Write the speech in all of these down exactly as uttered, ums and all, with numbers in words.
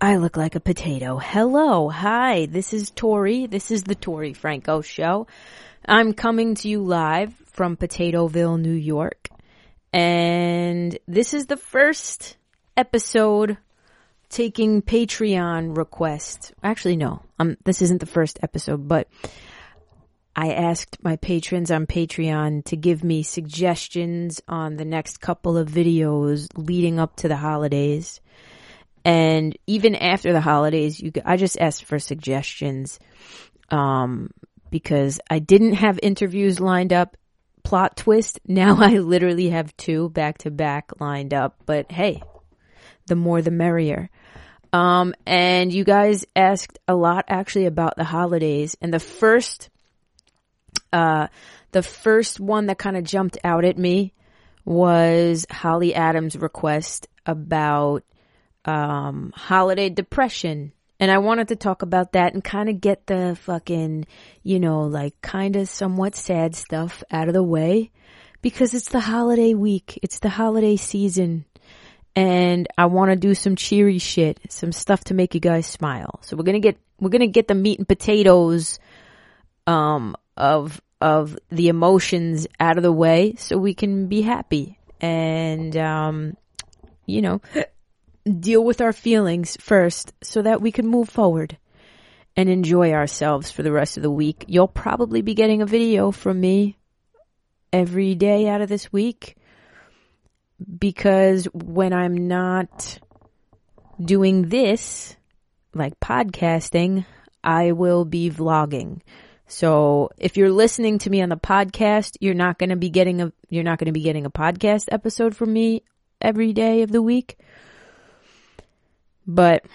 I look like a potato. Hello. Hi. This is Tori. This is the Tori Franco Show. I'm coming to you live from Potatoeville, New York. And this is the first episode taking Patreon requests. Actually, no. Um, this isn't the first episode, but I asked my patrons on Patreon to give me suggestions on the next couple of videos leading up to the holidays. And even after the holidays, you, I just asked for suggestions, um, because I didn't have interviews lined up. Plot twist, now I literally have two back-to-back lined up. But hey, the more the merrier. Um, and you guys asked a lot, actually, about the holidays. And the first, uh, the first one that kind of jumped out at me was Holly Adams' request about Um, holiday depression. And I wanted to talk about that and kind of get the fucking, you know, like kind of somewhat sad stuff out of the way, because it's the holiday week. It's the holiday season. And I want to do some cheery shit, some stuff to make you guys smile. So we're going to get, we're going to get the meat and potatoes, um, of, of the emotions out of the way so we can be happy and, um, you know, deal with our feelings first so that we can move forward and enjoy ourselves for the rest of the week. You'll probably be getting a video from me every day out of this week, because when I'm not doing this, like podcasting, I will be vlogging. So if you're listening to me on the podcast, you're not going to be getting a, you're not going to be getting a podcast episode from me every day of the week. But,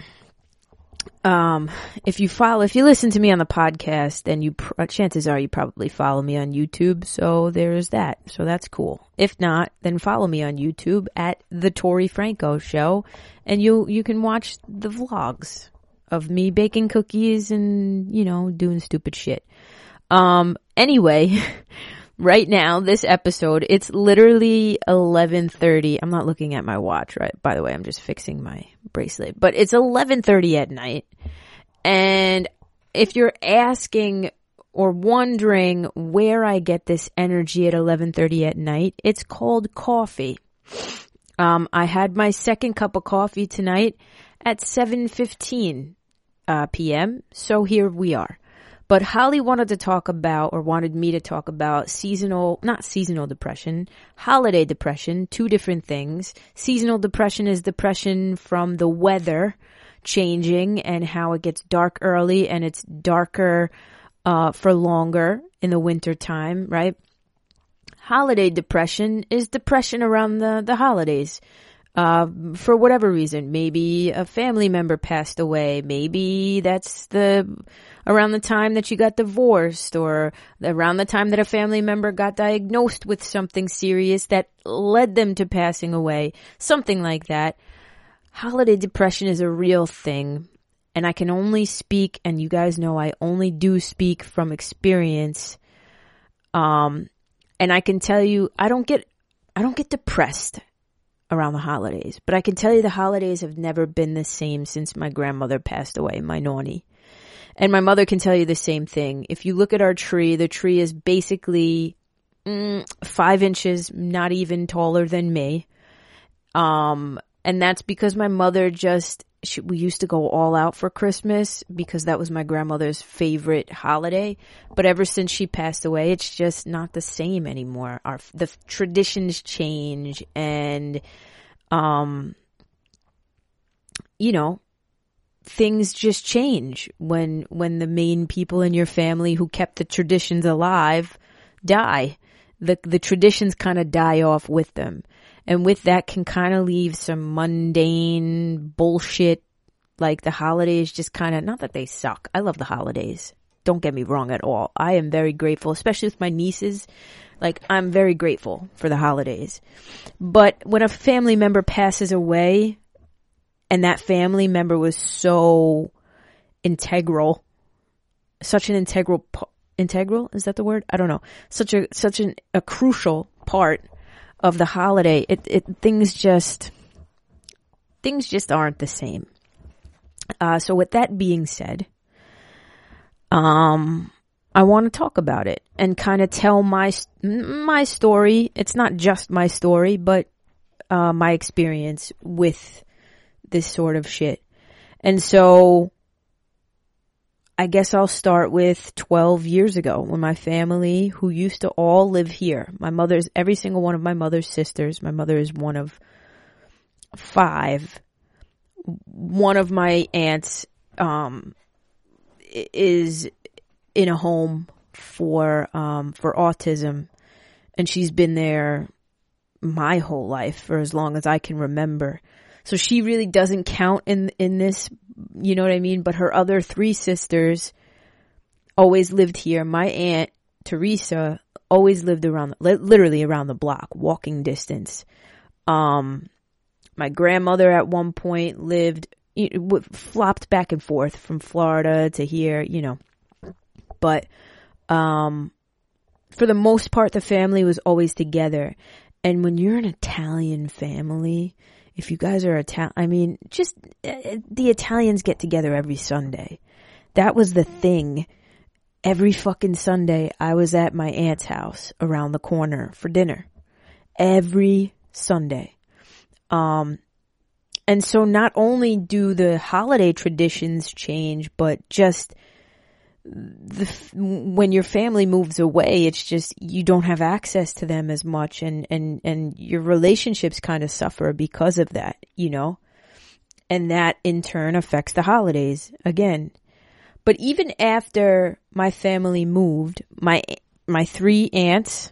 um, if you follow, if you listen to me on the podcast, then you, pr- chances are you probably follow me on YouTube. So there's that. So that's cool. If not, then follow me on YouTube at the Tori Franco Show, and you, you can watch the vlogs of me baking cookies and, you know, doing stupid shit. Um, anyway, right now, this episode, it's literally eleven thirty. I'm not looking at my watch, right? By the way, I'm just fixing my bracelet. But it's eleven thirty at night. And if you're asking or wondering where I get this energy at eleven thirty at night, it's called coffee. Um, I had my second cup of coffee tonight at seven fifteen uh, p m. So here we are. But Holly wanted to talk about, or wanted me to talk about, seasonal, not seasonal depression, holiday depression, two different things. Seasonal depression is depression from the weather changing and how it gets dark early and it's darker uh, for longer in the winter time, right? Holiday depression is depression around the, the holidays. Uh, for whatever reason, maybe a family member passed away. Maybe that's the, around the time that you got divorced, or around the time that a family member got diagnosed with something serious that led them to passing away. Something like that. Holiday depression is a real thing. And I can only speak, and you guys know I only do speak from experience. Um, and I can tell you, I don't get, I don't get depressed around the holidays, but I can tell you the holidays have never been the same since my grandmother passed away, my Nonnie. And my mother can tell you the same thing. If you look at our tree, the tree is basically mm, five inches, not even taller than me. Um, and that's because my mother just, she, we used to go all out for Christmas because that was my grandmother's favorite holiday. But ever since she passed away, it's just not the same anymore. Our, the traditions change, and, um, you know, things just change when, when the main people in your family who kept the traditions alive die. The, the traditions kind of die off with them. And with that can kind of leave some mundane bullshit, like the holidays just kind of, not that they suck. I love the holidays. Don't get me wrong at all. I am very grateful, especially with my nieces. Like, I'm very grateful for the holidays. But when a family member passes away, and that family member was so integral, such an integral, integral? Is that the word? I don't know. Such a, such an, a crucial part of the holiday, it, it, things just, things just aren't the same. Uh, so with that being said, um, I want to talk about it and kind of tell my, my story. It's not just my story, but, uh, my experience with this sort of shit. And so I guess I'll start with twelve years ago when my family, who used to all live here, my mother's, every single one of my mother's sisters, my mother is one of five. One of my aunts, um, is in a home for, um, for autism, and she's been there my whole life for as long as I can remember. So she really doesn't count in, in this, you know what I mean? But her other three sisters always lived here. My aunt, Teresa, always lived around, literally around the block, walking distance. Um, my grandmother at one point lived, flopped back and forth from Florida to here, you know. But, um, for the most part, the family was always together. And when you're an Italian family, if you guys are Italian, I mean, just uh, the Italians get together every Sunday. That was the thing. Every fucking Sunday, I was at my aunt's house around the corner for dinner. Every Sunday. Um, and so not only do the holiday traditions change, but just the when your family moves away, it's just you don't have access to them as much, and and and your relationships kind of suffer because of that, you know, and that in turn affects the holidays again. But even after my family moved, my my three aunts,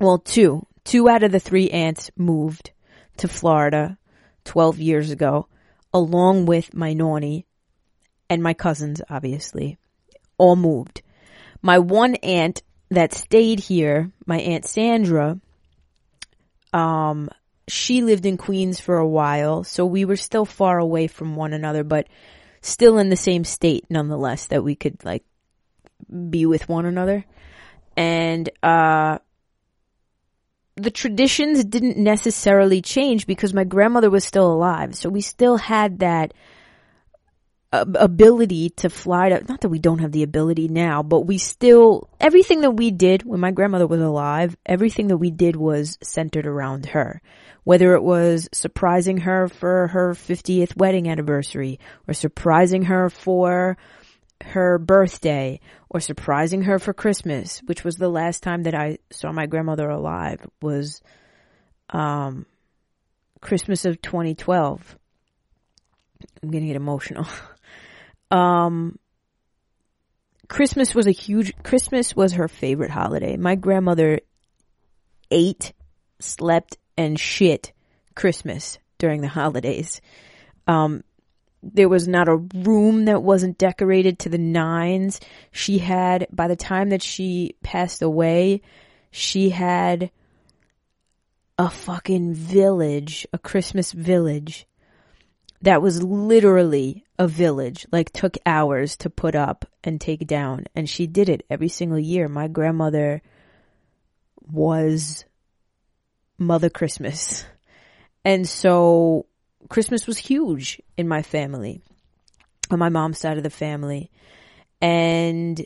well, two two out of the three aunts moved to Florida twelve years ago, along with my Nonnie and my cousins, obviously. All moved. My one aunt that stayed here, my aunt Sandra, um, she lived in Queens for a while, so we were still far away from one another, but still in the same state nonetheless, that we could like be with one another. And uh, the traditions didn't necessarily change because my grandmother was still alive, so we still had that ability to fly to, not that we don't have the ability now, but we still, everything that we did when my grandmother was alive, everything that we did was centered around her. Whether it was surprising her for her fiftieth wedding anniversary, or surprising her for her birthday, or surprising her for Christmas, which was the last time that I saw my grandmother alive, was um Christmas of twenty twelve. I'm gonna get emotional. Um, Christmas was a huge, Christmas was her favorite holiday. My grandmother ate, slept, and shit Christmas during the holidays. Um, there was not a room that wasn't decorated to the nines. She had, by the time that she passed away, she had a fucking village, a Christmas village. That was literally a village, like took hours to put up and take down. And she did it every single year. My grandmother was Mother Christmas. And so Christmas was huge in my family, on my mom's side of the family. And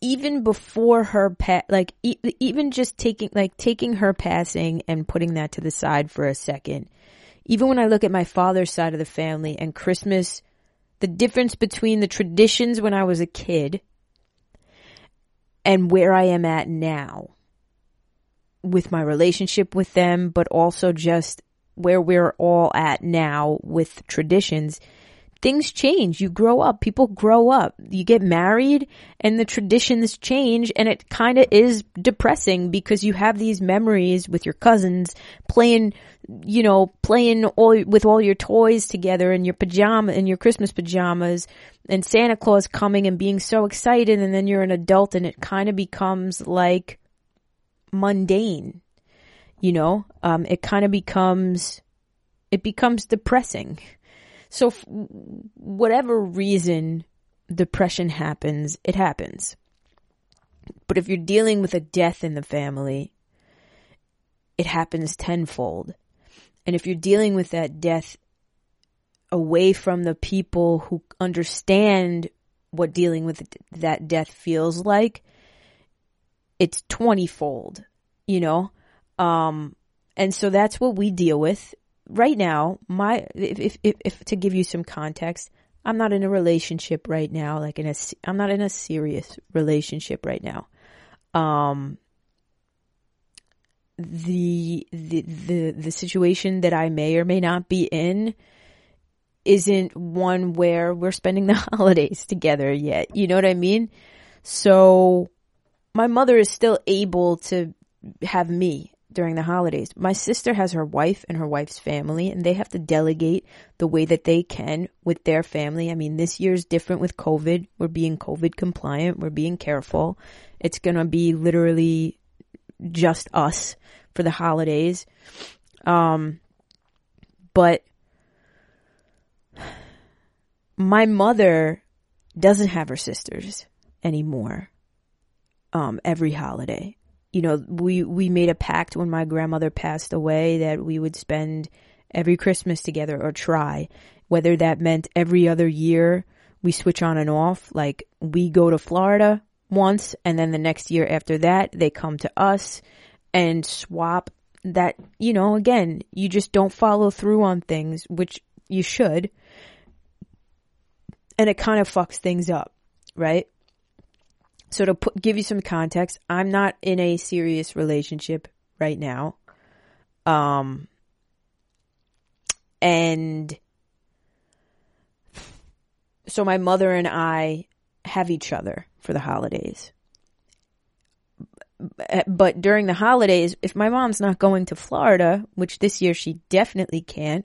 even before her, pa- like e- even just taking, like taking her passing and putting that to the side for a second. Even when I look at my father's side of the family and Christmas, the difference between the traditions when I was a kid and where I am at now with my relationship with them, but also just where we're all at now with traditions, things change. You grow up. People grow up. You get married and the traditions change, and it kind of is depressing because you have these memories with your cousins playing, you know, playing all with all your toys together and your pajama and your Christmas pajamas and Santa Claus coming and being so excited. And then you're an adult and it kind of becomes like mundane, you know, um, it kind of becomes, it becomes depressing. So f- whatever reason depression happens, it happens. But if you're dealing with a death in the family, it happens tenfold. And if you're dealing with that death away from the people who understand what dealing with that death feels like, it's twenty-fold, you know? Um, and so that's what we deal with right now. My, if, if, if, if to give you some context, I'm not in a relationship right now, like in a, I'm not in a serious relationship right now. Um, the, the, the, the situation that I may or may not be in isn't one where we're spending the holidays together yet. You know what I mean? So my mother is still able to have me during the holidays. My sister has her wife and her wife's family, and they have to delegate the way that they can with their family. I mean, this year's different with COVID. We're being COVID compliant. We're being careful. It's going to be literally just us for the holidays. Um, but my mother doesn't have her sisters anymore. Um, every holiday, you know, we, we made a pact when my grandmother passed away that we would spend every Christmas together, or try, whether that meant every other year we switch on and off. Like, we go to Florida once, and then the next year after that, they come to us and swap that, you know. Again, you just don't follow through on things, which you should. And it kind of fucks things up, right? So to put, give you some context, I'm not in a serious relationship right now. Um, and so my mother and I have each other for the holidays. But during the holidays, if my mom's not going to Florida, which this year she definitely can't,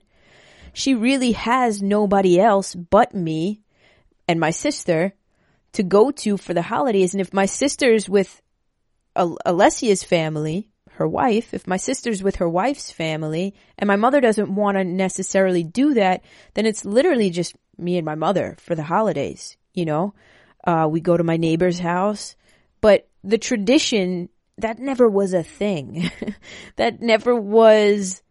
she really has nobody else but me and my sister to go to for the holidays. And if my sister's with Alessia's family, her wife, if my sister's with her wife's family, and my mother doesn't want to necessarily do that, then it's literally just me and my mother for the holidays, you know? Uh, we go to my neighbor's house. But the tradition, that never was a thing. That never was.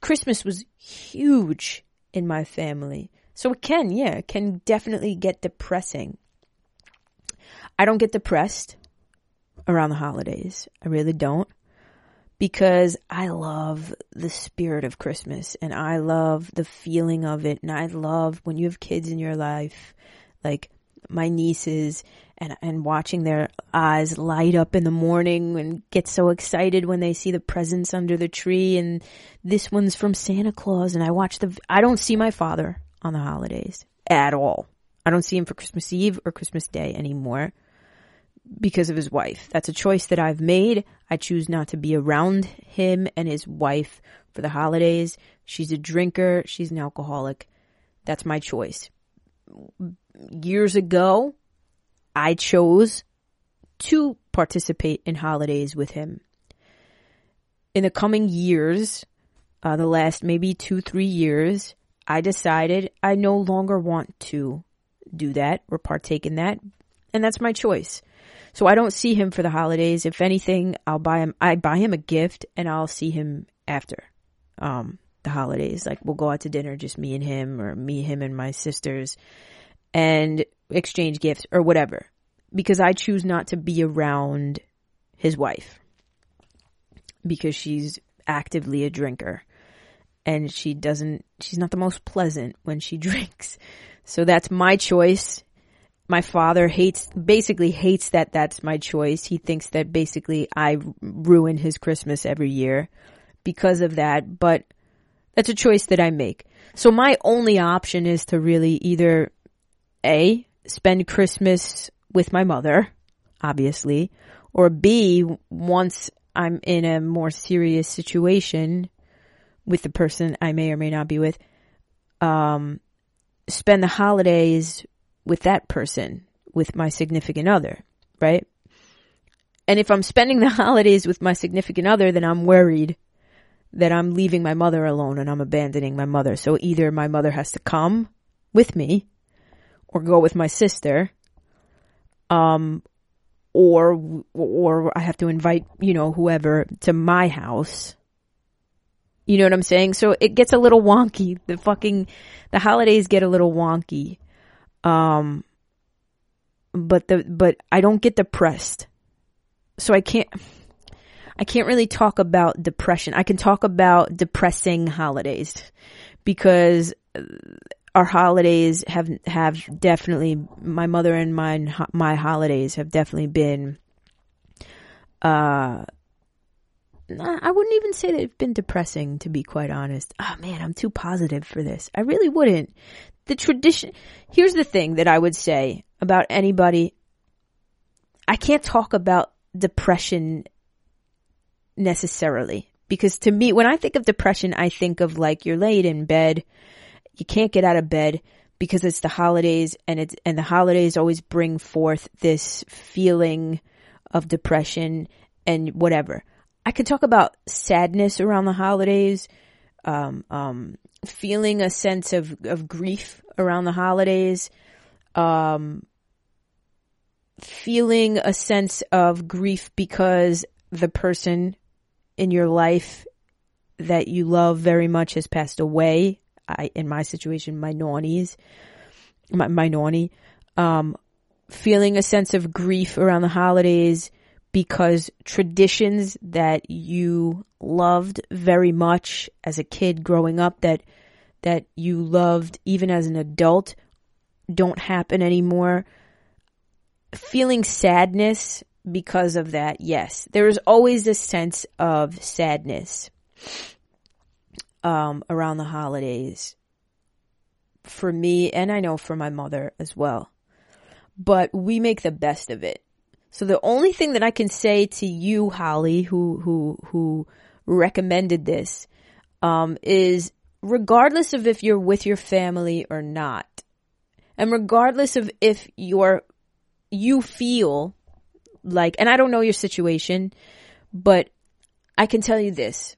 Christmas was huge in my family. So it can, yeah, it can definitely get depressing. I don't get depressed around the holidays. I really don't, because I love the spirit of Christmas, and I love the feeling of it. And I love when you have kids in your life, like my nieces, and, and watching their eyes light up in the morning and get so excited when they see the presents under the tree. And this one's from Santa Claus. And I watch the, I don't see my father on the holidays at all. I don't see him for Christmas Eve or Christmas Day anymore, because of his wife. That's a choice that I've made. I choose not to be around him and his wife for the holidays. She's a drinker. She's an alcoholic. That's my choice. Years ago, I chose to participate in holidays with him. In the coming years, uh, the last maybe two, three years, I decided I no longer want to do that or partake in that. And that's my choice. So I don't see him for the holidays. If anything, I'll buy him, I buy him a gift, and I'll see him after, um, the holidays. Like, we'll go out to dinner, just me and him, or me, him and my sisters, and exchange gifts or whatever, because I choose not to be around his wife, because she's actively a drinker, and she doesn't, she's not the most pleasant when she drinks. So that's my choice. My father hates, basically hates that that's my choice. He thinks that basically I ruin his Christmas every year because of that, but that's a choice that I make. So my only option is to really either A, spend Christmas with my mother, obviously, or B, once I'm in a more serious situation with the person I may or may not be with, um, spend the holidays with that person, with my significant other, right? And if I'm spending the holidays with my significant other, then I'm worried that I'm leaving my mother alone and I'm abandoning my mother. So either my mother has to come with me, or go with my sister, um, or, or I have to invite, you know, whoever to my house You know what I'm saying? So it gets a little wonky. The fucking, the holidays get a little wonky. Um, but the, but I don't get depressed. So I can't, I can't really talk about depression. I can talk about depressing holidays because our holidays have, have definitely, my mother and mine, my holidays have definitely been, uh, I wouldn't even say that it's been depressing, to be quite honest. Oh man, I'm too positive for this. I really wouldn't. The tradition, here's the thing that I would say about anybody. I can't talk about depression necessarily because to me, when I think of depression, I think of like you're laid in bed. You can't get out of bed because it's the holidays and it's, and the holidays always bring forth this feeling of depression and whatever. I could talk about sadness around the holidays, um, um, feeling a sense of, of grief around the holidays, um, feeling a sense of grief because the person in your life that you love very much has passed away. I, in my situation, my nonnies, my, my nonnie, um, feeling a sense of grief around the holidays, because traditions that you loved very much as a kid growing up that that you loved even as an adult don't happen anymore. Feeling sadness because of that, yes. There is always this sense of sadness um, around the holidays for me, and I know for my mother as well. But we make the best of it. So the only thing that I can say to you, Holly, who, who, who recommended this, um, is regardless of if you're with your family or not, and regardless of if you're, you feel like, and I don't know your situation, but I can tell you this,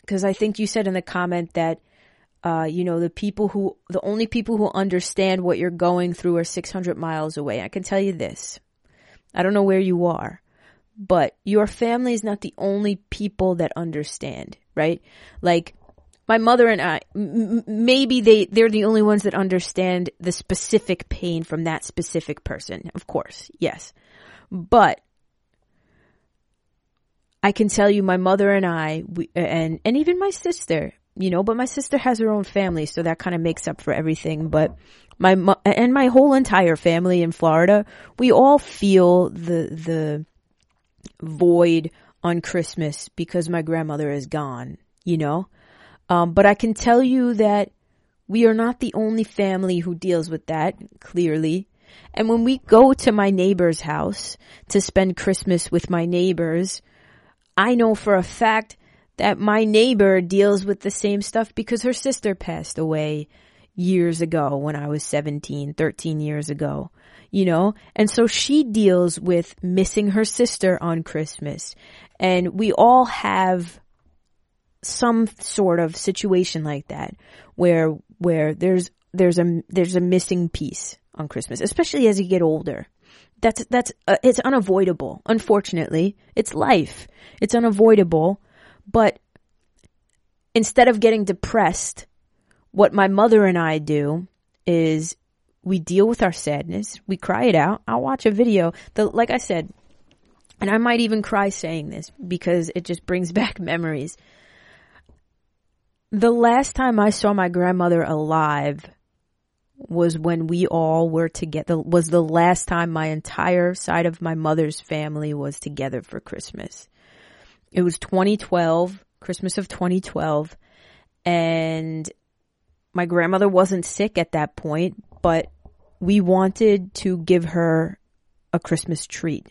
because I think you said in the comment that, uh, you know, the people who, the only people who understand what you're going through are six hundred miles away. I can tell you this. I don't know where you are, but your family is not the only people that understand, right? Like my mother and I, m- maybe they, they're the only ones that understand the specific pain from that specific person. Of course. Yes. But I can tell you my mother and I, we, and, and even my sister, you know, but my sister has her own family. So that kind of makes up for everything. But My and my whole entire family in Florida, we all feel the the void on Christmas because my grandmother is gone, you know? Um, but I can tell you that we are not the only family who deals with that, clearly. And when we go to my neighbor's house to spend Christmas with my neighbors, I know for a fact that my neighbor deals with the same stuff because her sister passed away years ago when I was seventeen, thirteen years ago, you know? And so she deals with missing her sister on Christmas. And we all have some sort of situation like that where, where there's, there's a, there's a missing piece on Christmas, especially as you get older. That's, that's, uh, it's unavoidable. Unfortunately, it's life. It's unavoidable. But instead of getting depressed, what my mother and I do is we deal with our sadness. We cry it out. I'll watch a video. The, like I said, and I might even cry saying this because it just brings back memories. The last time I saw my grandmother alive was when we all were together, was the last time my entire side of my mother's family was together for Christmas. It was twenty twelve, Christmas of twenty twelve. And my grandmother wasn't sick at that point, but we wanted to give her a Christmas treat.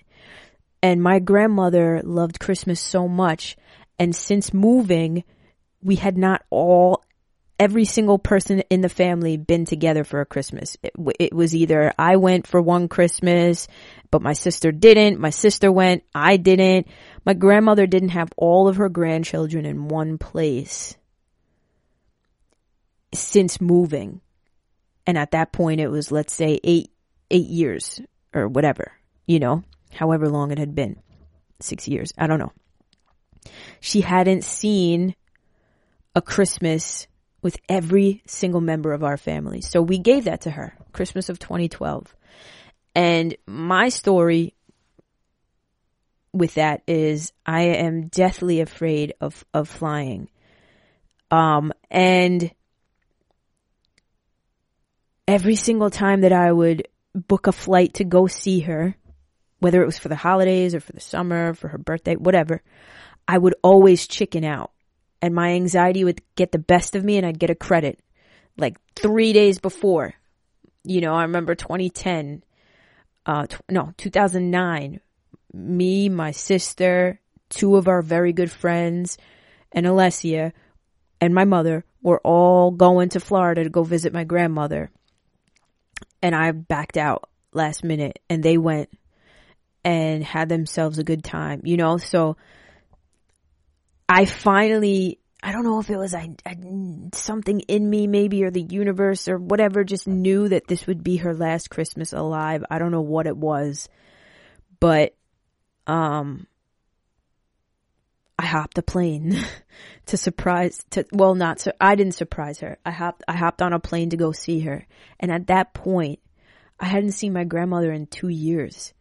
And my grandmother loved Christmas so much. And since moving, we had not all, every single person in the family been together for a Christmas. It, it was either I went for one Christmas, but my sister didn't. My sister went, I didn't. My grandmother didn't have all of her grandchildren in one place since moving. And at that point it was, let's say eight, eight years or whatever, you know, however long it had been, six years. I don't know. She hadn't seen a Christmas with every single member of our family. So we gave that to her, Christmas of twenty twelve. And my story with that is I am deathly afraid of, of flying. Um, and every single time that I would book a flight to go see her, whether it was for the holidays or for the summer, for her birthday, whatever, I would always chicken out. And my anxiety would get the best of me and I'd get a credit like three days before. You know, I remember twenty ten, uh, tw- no, two thousand nine, me, my sister, two of our very good friends, and Alessia and my mother were all going to Florida to go visit my grandmother. And I backed out last minute and they went and had themselves a good time, you know, so I finally, I don't know if it was I, I, something in me maybe or the universe or whatever, just knew that this would be her last Christmas alive. I don't know what it was, but um, I hopped a plane to surprise, to well not, so I didn't surprise her. I hopped, I hopped on a plane to go see her. And at that point, I hadn't seen my grandmother in two years.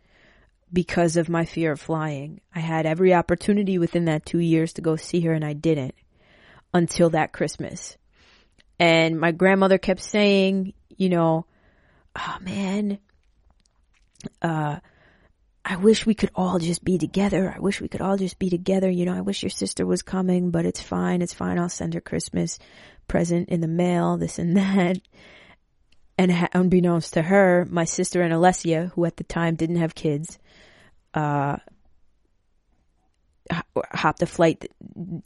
Because of my fear of flying, I had every opportunity within that two years to go see her and I didn't until that Christmas. And my grandmother kept saying, you know, oh man, uh, I wish we could all just be together. I wish we could all just be together. You know, I wish your sister was coming, but it's fine. It's fine. I'll send her Christmas present in the mail, this and that. And unbeknownst to her, my sister and Alessia, who at the time didn't have kids, uh, hopped a flight,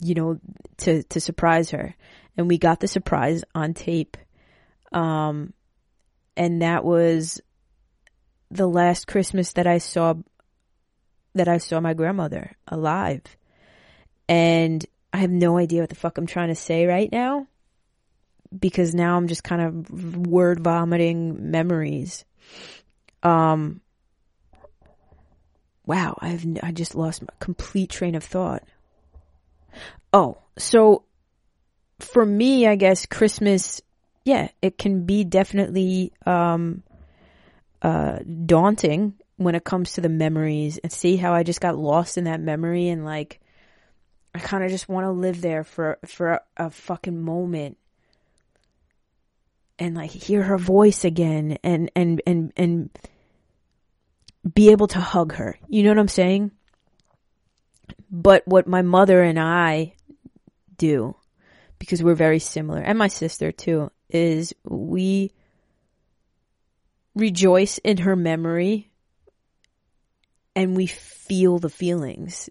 you know, to, to surprise her. And we got the surprise on tape. Um, and that was the last Christmas that I saw, that I saw my grandmother alive. And I have no idea what the fuck I'm trying to say right now, because now I'm just kind of word vomiting memories. Um, wow, I've, I just lost my complete train of thought. Oh, so for me, I guess Christmas, yeah, it can be definitely, um, uh, daunting when it comes to the memories, and see how I just got lost in that memory. And like, I kind of just want to live there for, for a, a fucking moment. And like hear her voice again and, and, and, and be able to hug her. You know what I'm saying? But what my mother and I do, because we're very similar, and my sister too, is we rejoice in her memory and we feel the feelings.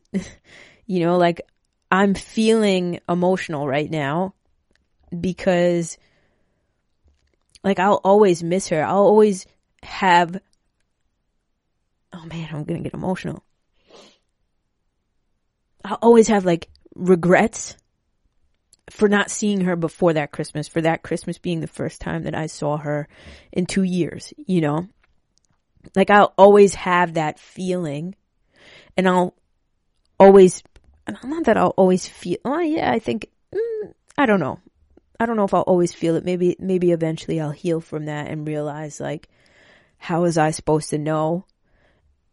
You know, like I'm feeling emotional right now because like, I'll always miss her. I'll always have, oh man, I'm going to get emotional. I'll always have like regrets for not seeing her before that Christmas, for that Christmas being the first time that I saw her in two years, you know? Like, I'll always have that feeling, and I'll always, not that I'll always feel, oh yeah, I think, mm, I don't know. I don't know if I'll always feel it. Maybe, maybe eventually I'll heal from that and realize like, how was I supposed to know?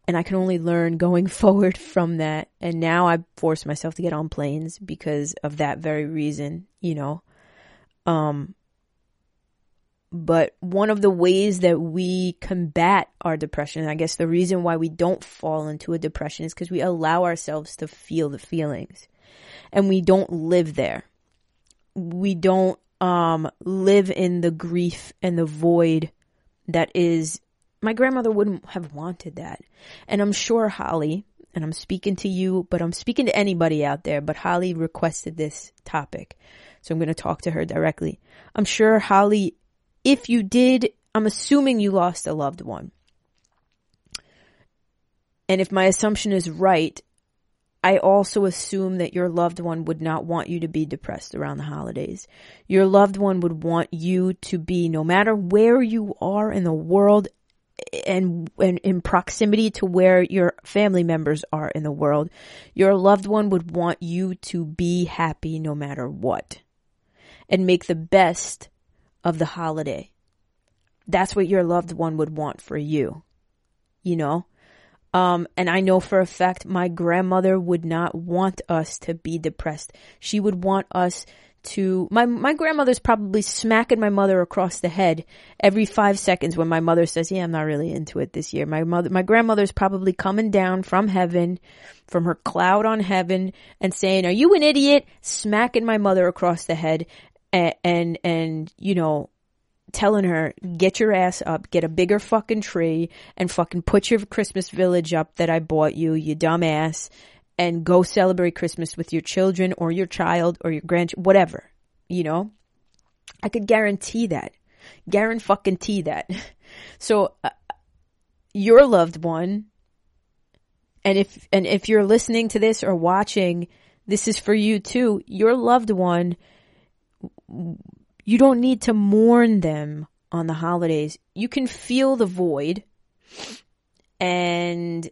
And I can only learn going forward from that. And now I force myself to get on planes because of that very reason, you know? Um, but one of the ways that we combat our depression, I guess the reason why we don't fall into a depression is because we allow ourselves to feel the feelings and we don't live there. We don't um, live in the grief and the void that is, my grandmother wouldn't have wanted that. And I'm sure Holly, and I'm speaking to you, but I'm speaking to anybody out there, but Holly requested this topic. So I'm going to talk to her directly. I'm sure Holly, if you did, I'm assuming you lost a loved one. And if my assumption is right, I also assume that your loved one would not want you to be depressed around the holidays. Your loved one would want you to be, no matter where you are in the world and, and in proximity to where your family members are in the world, your loved one would want you to be happy no matter what. and make the best of the holiday. That's what your loved one would want for you, you know? Um, and I know for a fact my grandmother would not want us to be depressed. She would want us to, my, my grandmother's probably smacking my mother across the head every five seconds when my mother says, yeah, I'm not really into it this year. My mother, my grandmother's probably coming down from heaven, from her cloud on heaven, and saying, are you an idiot? Smacking my mother across the head and, and, and you know, telling her, get your ass up, get a bigger fucking tree, and fucking put your Christmas village up that I bought you, you dumbass, and go celebrate Christmas with your children or your child or your grandchild, whatever, you know? I could guarantee that. Guarantee fucking tee that. So, uh, your loved one, and if, and if you're listening to this or watching, this is for you too, your loved one, you don't need to mourn them on the holidays. You can feel the void and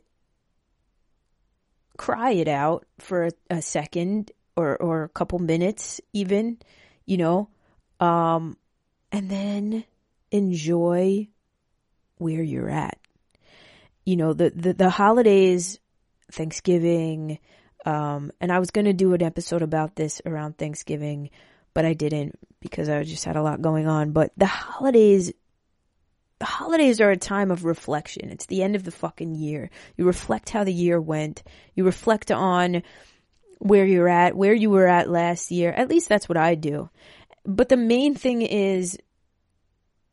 cry it out for a, a second or, or a couple minutes even, you know, um, and then enjoy where you're at. You know, the, the, the holidays, Thanksgiving, um, and I was going to do an episode about this around Thanksgiving, but I didn't because I just had a lot going on. But the holidays, the holidays are a time of reflection. It's the end of the fucking year. You reflect how the year went. You reflect on where you're at, where you were at last year. At least that's what I do. But the main thing is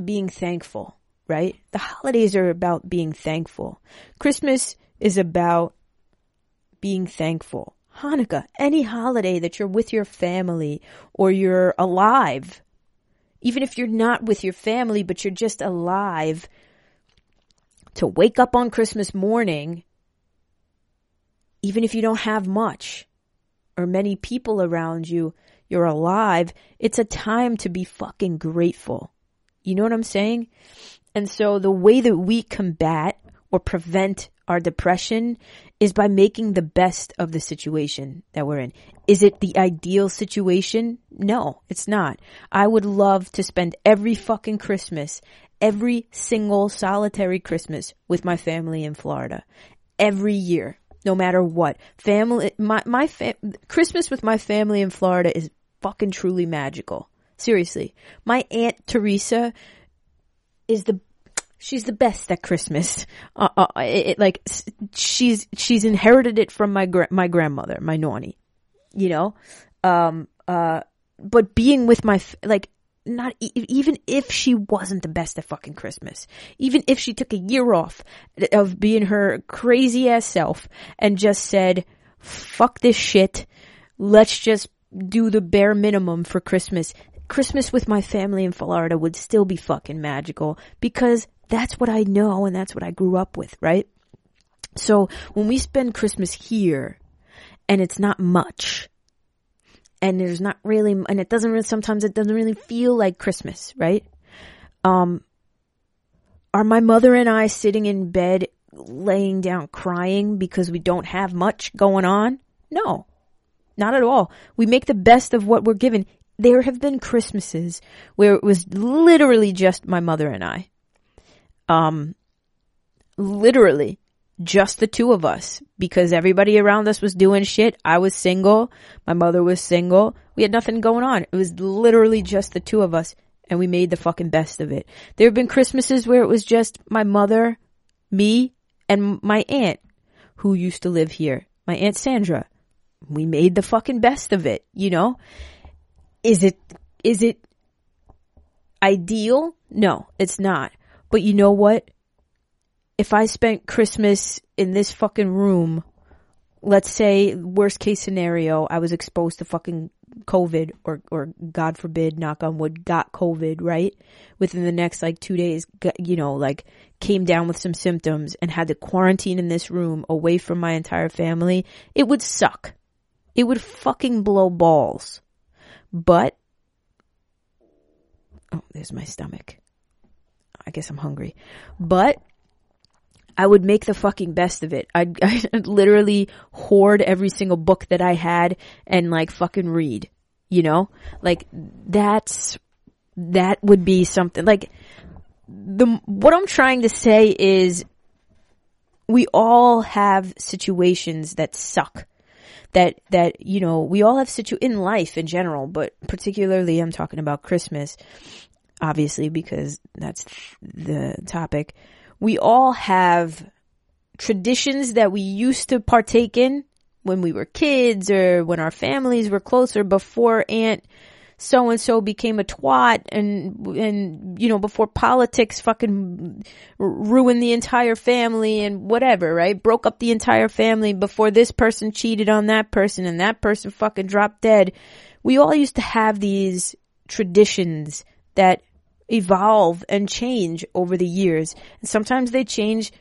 being thankful, right? The holidays are about being thankful. Christmas is about being thankful. Hanukkah, any holiday that you're with your family or you're alive, even if you're not with your family, but you're just alive, to wake up on Christmas morning, even if you don't have much or many people around you, you're alive. It's a time to be fucking grateful. You know what I'm saying? And so the way that we combat or prevent our depression is by making the best of the situation that we're in. Is it the ideal situation? No, it's not. I would love to spend every fucking Christmas, every single solitary Christmas with my family in Florida. Every year, no matter what. Family, my, my, fa- Christmas with my family in Florida is fucking truly magical. Seriously. My Aunt Teresa is the She's the best at Christmas. Uh, uh, it, it, like she's she's inherited it from my gra- my grandmother, my Nonnie. You know, um, uh, but being with my f- like not e- even if she wasn't the best at fucking Christmas, even if she took a year off of being her crazy ass self and just said, "Fuck this shit, let's just do the bare minimum for Christmas." Christmas with my family in Florida would still be fucking magical because that's what I know and that's what I grew up with, right? So when we spend Christmas here and it's not much and there's not really, and it doesn't really, sometimes it doesn't really feel like Christmas, right? Um, are my mother and I sitting in bed laying down crying because we don't have much going on? No, not at all. We make the best of what we're given. There have been Christmases where it was literally just my mother and I. Um, literally just the two of us because everybody around us was doing shit. I was single. My mother was single. We had nothing going on. It was literally just the two of us and we made the fucking best of it. There have been Christmases where it was just my mother, me, and my aunt who used to live here. My Aunt Sandra. We made the fucking best of it, you know? Is it, is it ideal? No, it's not. But you know what? If I spent Christmas in this fucking room, let's say worst case scenario, I was exposed to fucking COVID or, or God forbid, knock on wood, got COVID, right? Within the next like two days, you know, like came down with some symptoms and had to quarantine in this room away from my entire family. It would suck. It would fucking blow balls. But, oh, there's my stomach. I guess I'm hungry, but I would make the fucking best of it. I'd, I'd literally hoard every single book that I had and like fucking read, you know? Like, that's, that would be something, like, the, what I'm trying to say is, we all have situations that suck. That, that, you know, we all have situ- in life in general, but particularly I'm talking about Christmas, obviously, because that's the topic. We all have traditions that we used to partake in when we were kids or when our families were closer, before Aunt so-and-so became a twat and, and, you know, before politics fucking ruined the entire family and whatever, right? Broke up the entire family, before this person cheated on that person and that person fucking dropped dead. We all used to have these traditions that evolve and change over the years. And sometimes they change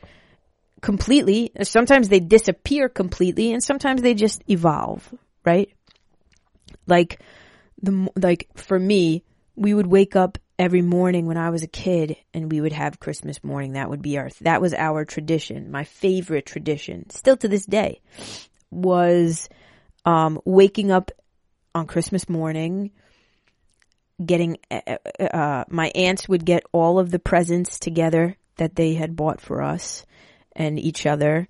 completely, sometimes they disappear completely, and sometimes they just evolve, right? Like, the, like for me, we would wake up every morning when I was a kid and we would have Christmas morning. That would be our, that was our tradition. My favorite tradition, still to this day, was, um, waking up on Christmas morning, getting, uh, uh, my aunts would get all of the presents together that they had bought for us and each other,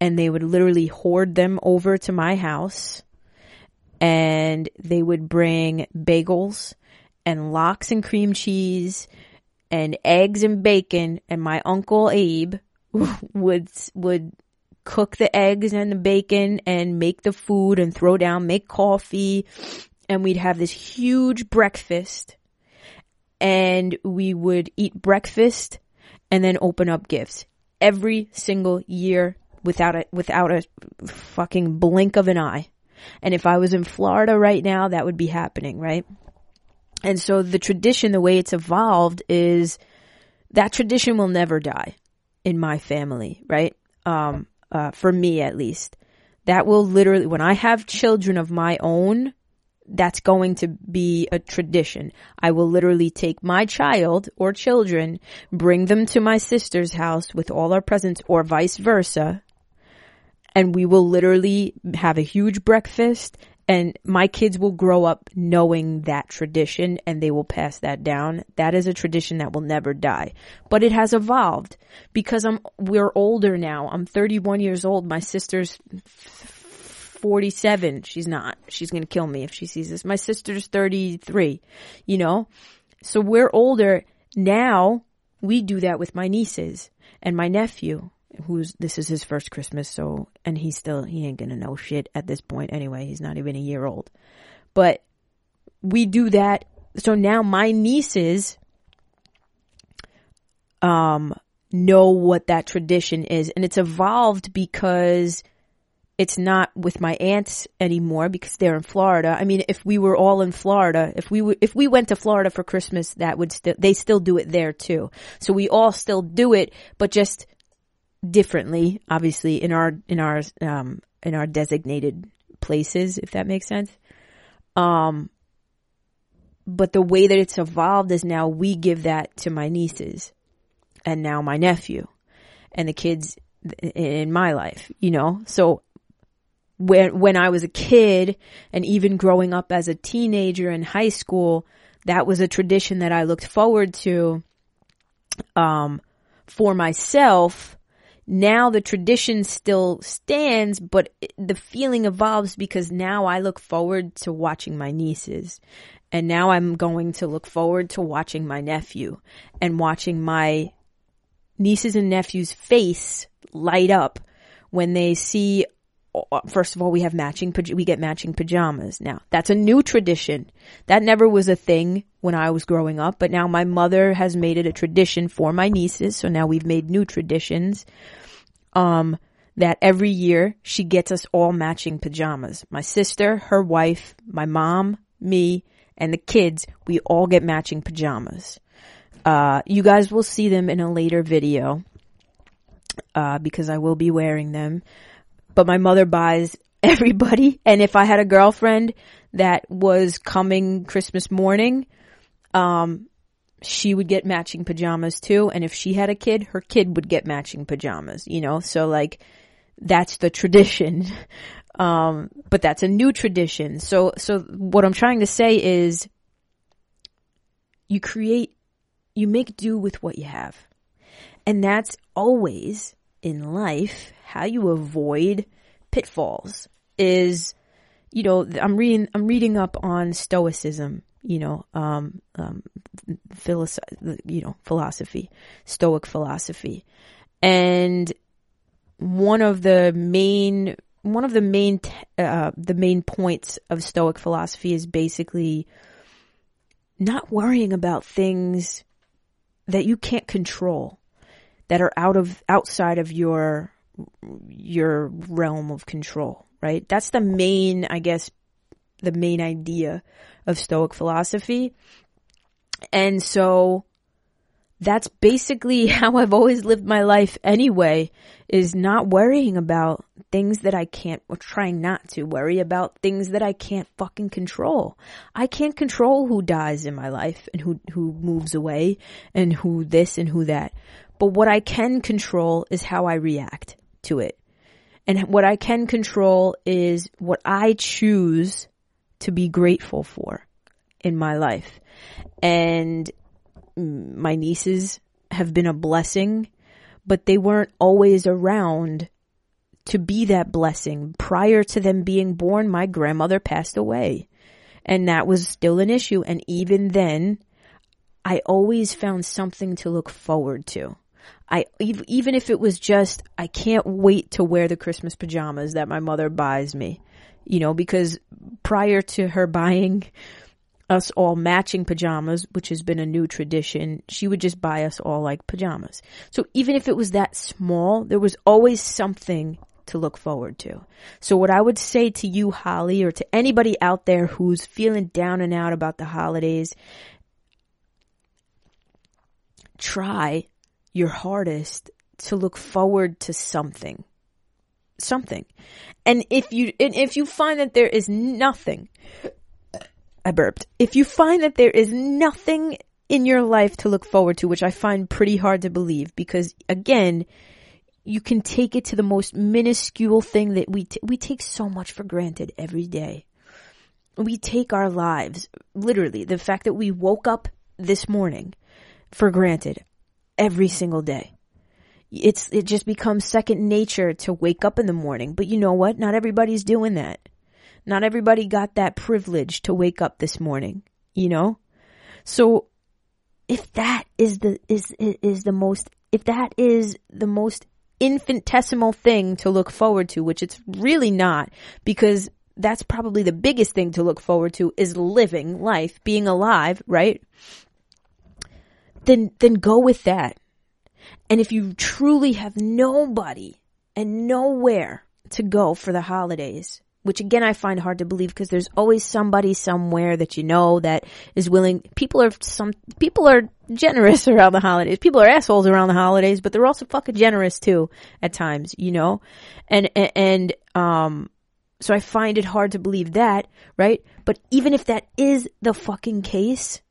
and they would literally hoard them over to my house. And they would bring bagels and lox and cream cheese and eggs and bacon. And my uncle Abe would, would cook the eggs and the bacon and make the food and throw down, make coffee. And we'd have this huge breakfast, and we would eat breakfast and then open up gifts every single year without a, without a fucking blink of an eye. And if I was in Florida right now, that would be happening, right? And so the tradition, the way it's evolved, is that tradition will never die in my family, right? Um, uh, for me, at least. That will literally, when I have children of my own, that's going to be a tradition. I will literally take my child or children, bring them to my sister's house with all our presents, or vice versa. And we will literally have a huge breakfast, and my kids will grow up knowing that tradition, and they will pass that down. That is a tradition that will never die, but it has evolved because I'm, we're older now. I'm thirty-one years old. My sister's forty-seven. She's not, she's going to kill me if she sees this. My sister's thirty-three, you know, so we're older now. We do that with my nieces and my nephew, who's, this is his first Christmas, so, and he's still, he ain't gonna know shit at this point anyway, he's not even a year old, but we do that. So now my nieces um know what that tradition is, and it's evolved because it's not with my aunts anymore because they're in Florida. I mean, if we were all in Florida, if we w- if we went to Florida for Christmas, that would still, they still do it there too, so we all still do it, but just differently, obviously, in our, in our, um, in our designated places, if that makes sense. Um, but the way that it's evolved is now we give that to my nieces and now my nephew and the kids in my life, you know? So when, when I was a kid and even growing up as a teenager in high school, that was a tradition that I looked forward to, um, for myself. Now the tradition still stands, but the feeling evolves because now I look forward to watching my nieces, and now I'm going to look forward to watching my nephew and watching my nieces and nephews' face light up when they see, first of all, we have matching, we get matching pajamas now. That's a new tradition. That never was a thing when I was growing up, but now my mother has made it a tradition for my nieces. So now we've made new traditions, um, that every year she gets us all matching pajamas. My sister, her wife, my mom, me, and the kids, we all get matching pajamas. Uh, you guys will see them in a later video, uh, because I will be wearing them. But my mother buys everybody. And if I had a girlfriend that was coming Christmas morning, um, she would get matching pajamas too. And if she had a kid, her kid would get matching pajamas, you know? So like, that's the tradition. Um, but that's a new tradition. So, so what I'm trying to say is you create, you make do with what you have. And that's always in life how you avoid pitfalls is, you know, I'm reading, I'm reading up on Stoicism, you know, um, um, philosoph- you know, philosophy, Stoic philosophy. And one of the main, one of the main, uh, the main points of Stoic philosophy is basically not worrying about things that you can't control, that are out of, outside of your, your realm of control, right? That's the main, I guess, the main idea of Stoic philosophy. And so that's basically how I've always lived my life anyway, is not worrying about things that I can't, or trying not to worry about things that I can't fucking control. I can't control who dies in my life and who, who moves away and who this and who that. But what I can control is how I react to it. And what I can control is what I choose to be grateful for in my life. And my nieces have been a blessing, but they weren't always around to be that blessing. Prior to them being born, my grandmother passed away, and that was still an issue. And even then, I always found something to look forward to. I, even if it was just, I can't wait to wear the Christmas pajamas that my mother buys me, you know, because prior to her buying us all matching pajamas, which has been a new tradition, she would just buy us all like pajamas. So even if it was that small, there was always something to look forward to. So what I would say to you, Holly, or to anybody out there who's feeling down and out about the holidays, try your hardest to look forward to something, something. And if you, and if you find that there is nothing, I burped. If you find that there is nothing in your life to look forward to, which I find pretty hard to believe, because again, you can take it to the most minuscule thing that we, t- we take so much for granted every day. We take our lives, literally, the fact that we woke up this morning, for granted every single day. It's, it just becomes second nature to wake up in the morning. But you know what? Not everybody's doing that. Not everybody got that privilege to wake up this morning, you know? So if that is the, is, is the most, if that is the most infinitesimal thing to look forward to, which it's really not, because that's probably the biggest thing to look forward to is living life, being alive, right? Then, then go with that. And if you truly have nobody and nowhere to go for the holidays, which again, I find hard to believe because there's always somebody somewhere that you know that is willing. People are some, people are generous around the holidays. People are assholes around the holidays, but they're also fucking generous too at times, you know? And, and, and um, so I find it hard to believe that, right? But even if that is the fucking case,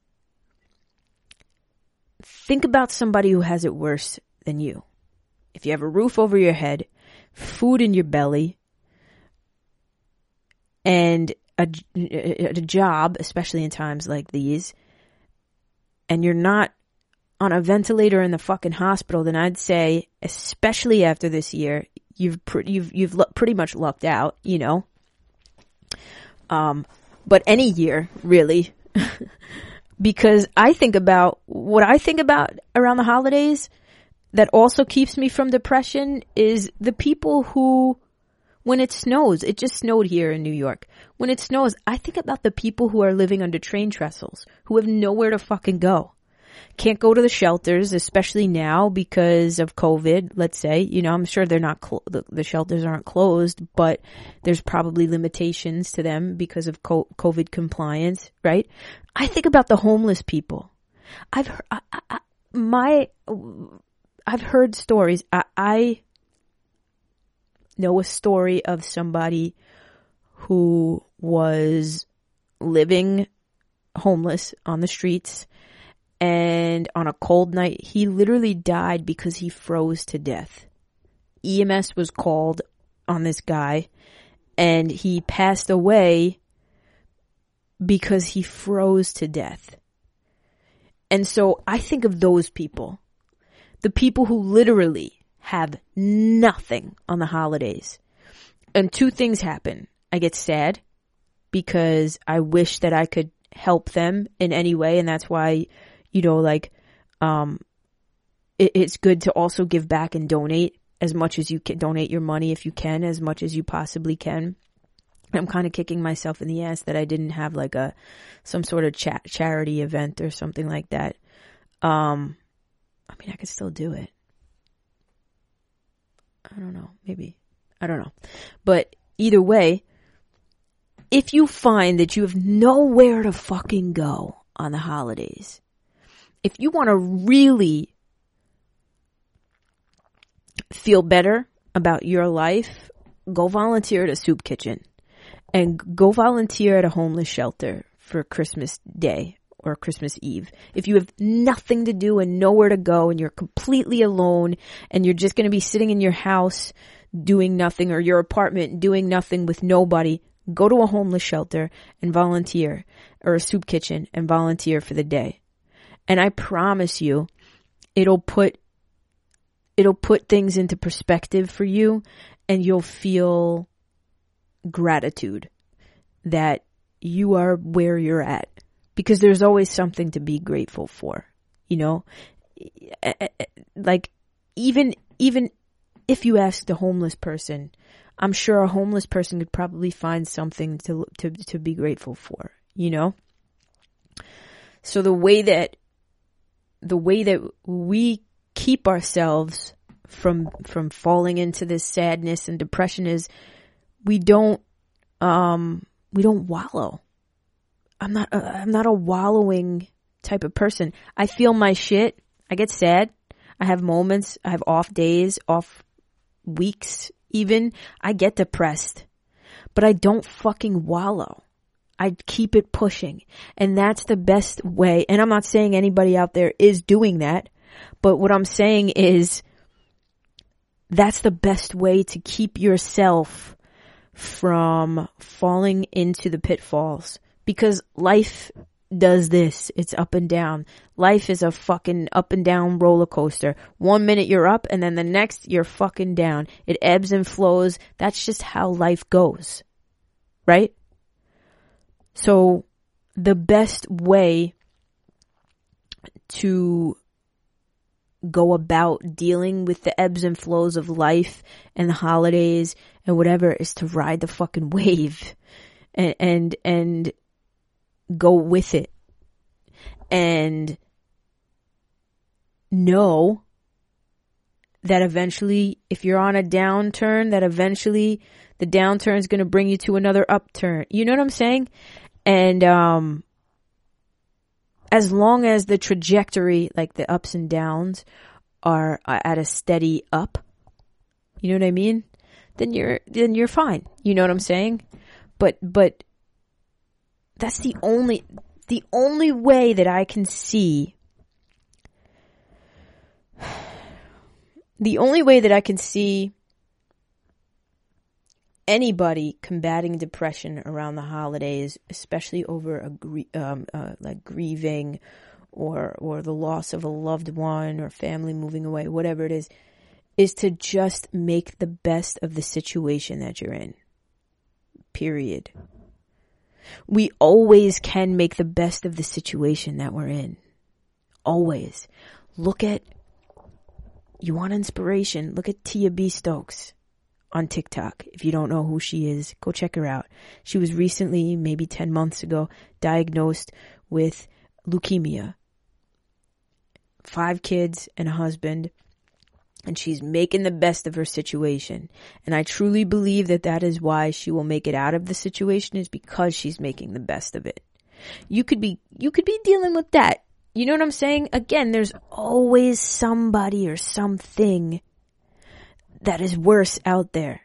think about somebody who has it worse than you. If you have a roof over your head, food in your belly, and a, a job, especially in times like these, and you're not on a ventilator in the fucking hospital, then I'd say, especially after this year, you've pre- you've you've lu- pretty much lucked out, you know. Um, but any year, really. Because I think about what I think about around the holidays that also keeps me from depression is the people who, when it snows, it just snowed here in New York. When it snows, I think about the people who are living under train trestles, who have nowhere to fucking go. Can't go to the shelters, especially now because of COVID, let's say. You know, I'm sure they're not, cl- the, the shelters aren't closed, but there's probably limitations to them because of co- COVID compliance, right? I think about the homeless people. I've heard, I, I, my, I've heard stories. I, I know a story of somebody who was living homeless on the streets. And on a cold night, he literally died because he froze to death. E M S was called on this guy and he passed away because he froze to death. And so I think of those people, the people who literally have nothing on the holidays. And two things happen. I get sad because I wish that I could help them in any way. And that's why, you know, like, um, it, it's good to also give back and donate as much as you can. Donate your money if you can, as much as you possibly can. I'm kind of kicking myself in the ass that I didn't have like a, some sort of cha- charity event or something like that. Um, I mean, I could still do it. I don't know. Maybe. I don't know. But either way, if you find that you have nowhere to fucking go on the holidays, if you want to really feel better about your life, go volunteer at a soup kitchen. And go volunteer at a homeless shelter for Christmas Day or Christmas Eve. If you have nothing to do and nowhere to go and you're completely alone and you're just going to be sitting in your house doing nothing, or your apartment doing nothing with nobody, go to a homeless shelter and volunteer, or a soup kitchen and volunteer for the day. And I promise you, it'll put, it'll put things into perspective for you, and you'll feel gratitude that you are where you're at, because there's always something to be grateful for, you know, like even, even if you ask the homeless person, I'm sure a homeless person could probably find something to, to, to be grateful for, you know? So the way that, the way that we keep ourselves from, from falling into this sadness and depression is, We don't, um, we don't wallow. I'm not, a, I'm not a wallowing type of person. I feel my shit. I get sad. I have moments. I have off days, off weeks even. I get depressed, but I don't fucking wallow. I keep it pushing, and that's the best way. And I'm not saying anybody out there is doing that, but what I'm saying is that's the best way to keep yourself from falling into the pitfalls, because life does this. It's up and down. Life is a fucking up and down roller coaster. One minute you're up and then the next you're fucking down. It ebbs and flows. That's just how life goes, right? So the best way to go about dealing with the ebbs and flows of life and the holidays and whatever is to ride the fucking wave and, and, and go with it, and know that eventually, if you're on a downturn, that eventually the downturn is going to bring you to another upturn. You know what I'm saying? And, um, as long as the trajectory, like the ups and downs, are at a steady up, you know what I mean? Then you're, then you're fine. You know what I'm saying? But, but that's the only, the only way that I can see, the only way that I can see anybody combating depression around the holidays, especially over a gr- um, uh, like grieving or or the loss of a loved one or family moving away, whatever it is, is to just make the best of the situation that you're in. Period. We always can make the best of the situation that we're in. Always. Look at, you want inspiration, look at Tia B. Stokes on TikTok. If you don't know who she is, go check her out. She was recently, maybe ten months ago, diagnosed with leukemia. Five kids and a husband, and she's making the best of her situation. And I truly believe that that is why she will make it out of the situation, is because she's making the best of it. You could be, you could be dealing with that. You know what I'm saying? Again, there's always somebody or something that is worse out there.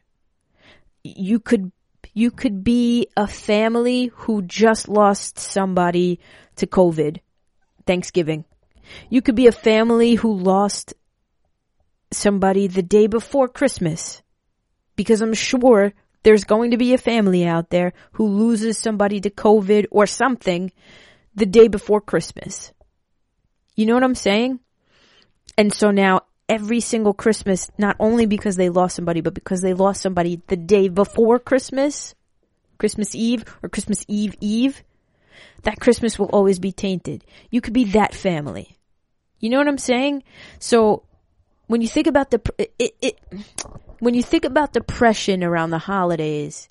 You could, you could be a family who just lost somebody to COVID, Thanksgiving. You could be a family who lost somebody the day before Christmas, because I'm sure there's going to be a family out there who loses somebody to COVID or something the day before Christmas. You know what I'm saying? And so now every single Christmas, not only because they lost somebody, but because they lost somebody the day before Christmas, Christmas Eve or Christmas Eve Eve, that Christmas will always be tainted. You could be that family. You know what I'm saying? So when you think about the, it, it, when you think about depression around the holidays,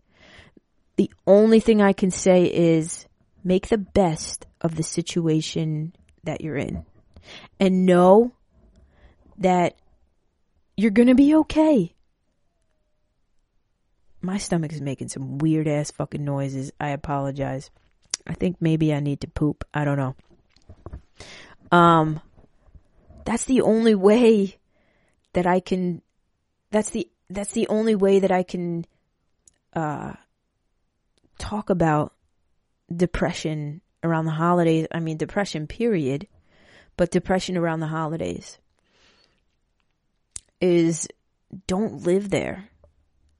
the only thing I can say is make the best of the situation that you're in and know that you're going to be okay. My stomach is making some weird ass fucking noises. I apologize. I think maybe I need to poop. I don't know. Um, that's the only way that I can, that's the, that's the only way that I can, uh, talk about depression around the holidays. I mean, depression period, but depression around the holidays is don't live there.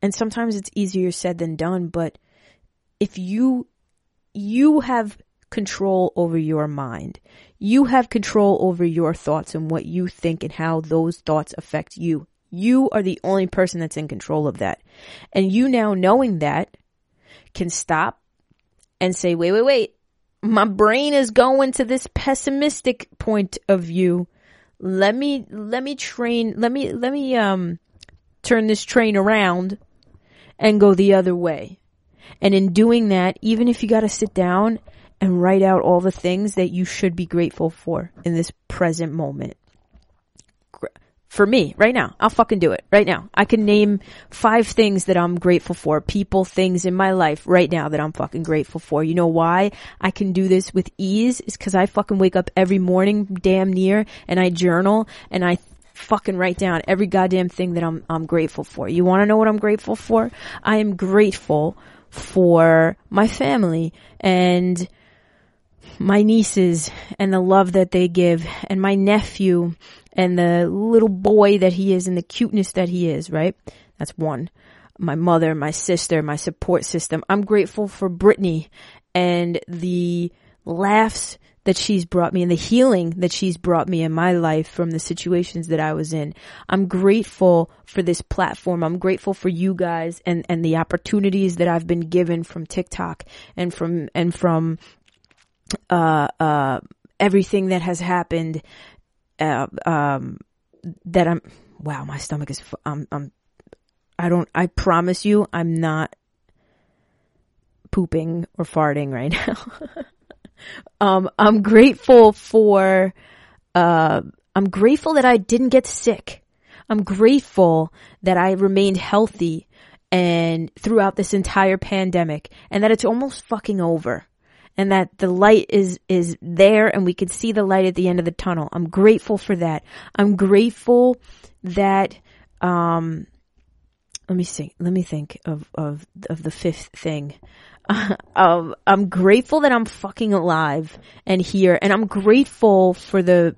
And sometimes it's easier said than done, but if you, you have control over your mind. You have control over your thoughts and what you think and how those thoughts affect you. You are the only person that's in control of that. And you now knowing that can stop and say, wait, wait, wait. My brain is going to this pessimistic point of view. Let me, let me train, let me, let me, um, turn this train around and go the other way. And in doing that, even if you got to sit down and write out all the things that you should be grateful for in this present moment. For me, right now, I'll fucking do it right now. I can name five things that I'm grateful for, people, things in my life right now that I'm fucking grateful for. You know why I can do this with ease? Is because I fucking wake up every morning damn near and I journal and I fucking write down every goddamn thing that I'm I'm grateful for. You want to know what I'm grateful for? I am grateful for my family and my nieces and the love that they give and my nephew and the little boy that he is and the cuteness that he is, right? That's one. My mother, my sister, my support system. I'm grateful for Brittany and the laughs that she's brought me and the healing that she's brought me in my life from the situations that I was in. I'm grateful for this platform. I'm grateful for you guys and, and the opportunities that I've been given from TikTok and from, and from, uh, uh, everything that has happened, uh, um, that I'm, wow, my stomach is, I'm, I'm, I don't, I promise you, I'm not pooping or farting right now. Um, I'm grateful for, uh, I'm grateful that I didn't get sick. I'm grateful that I remained healthy and throughout this entire pandemic and that it's almost fucking over and that the light is, is there and we can see the light at the end of the tunnel. I'm grateful for that. I'm grateful that, um, let me see, let me think of, of, of the fifth thing. Uh, um, I'm grateful that I'm fucking alive and here, and I'm grateful for the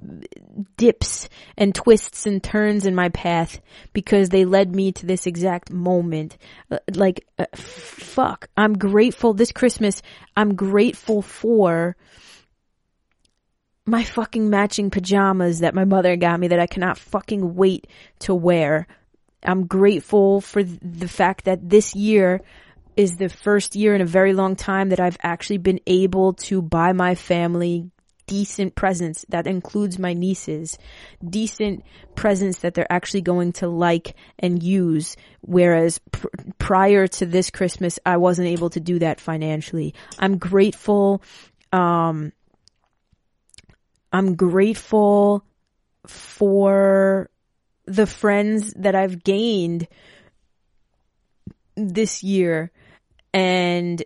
dips and twists and turns in my path because they led me to this exact moment. Uh, like, uh, fuck. I'm grateful this Christmas. I'm grateful for my fucking matching pajamas that my mother got me that I cannot fucking wait to wear. I'm grateful for th- the fact that this year is the first year in a very long time that I've actually been able to buy my family decent presents. That includes my nieces. Decent presents that they're actually going to like and use. Whereas pr- prior to this Christmas, I wasn't able to do that financially. I'm grateful. Um, I'm grateful for the friends that I've gained this year and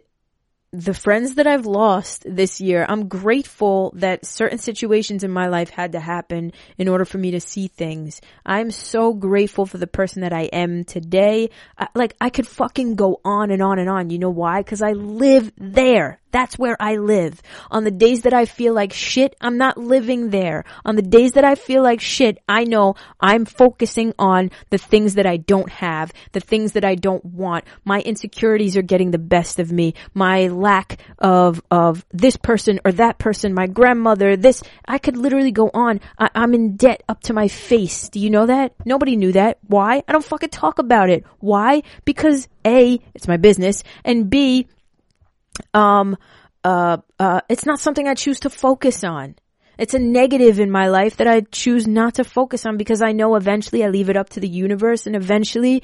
the friends that I've lost this year. I'm grateful that certain situations in my life had to happen in order for me to see things. I'm so grateful for the person that I am today. I, like, I could fucking go on and on and on. You know why? Because I live there. That's where I live. On the days that I feel like shit, I'm not living there. On the days that I feel like shit, I know I'm focusing on the things that I don't have, the things that I don't want. My insecurities are getting the best of me. My lack of, of this person or that person, my grandmother, this, I could literally go on. I, I'm in debt up to my face. Do you know that? Nobody knew that. Why? I don't fucking talk about it. Why? Because A, it's my business, and B, Um, uh, uh, it's not something I choose to focus on. It's a negative in my life that I choose not to focus on because I know eventually I leave it up to the universe, and eventually,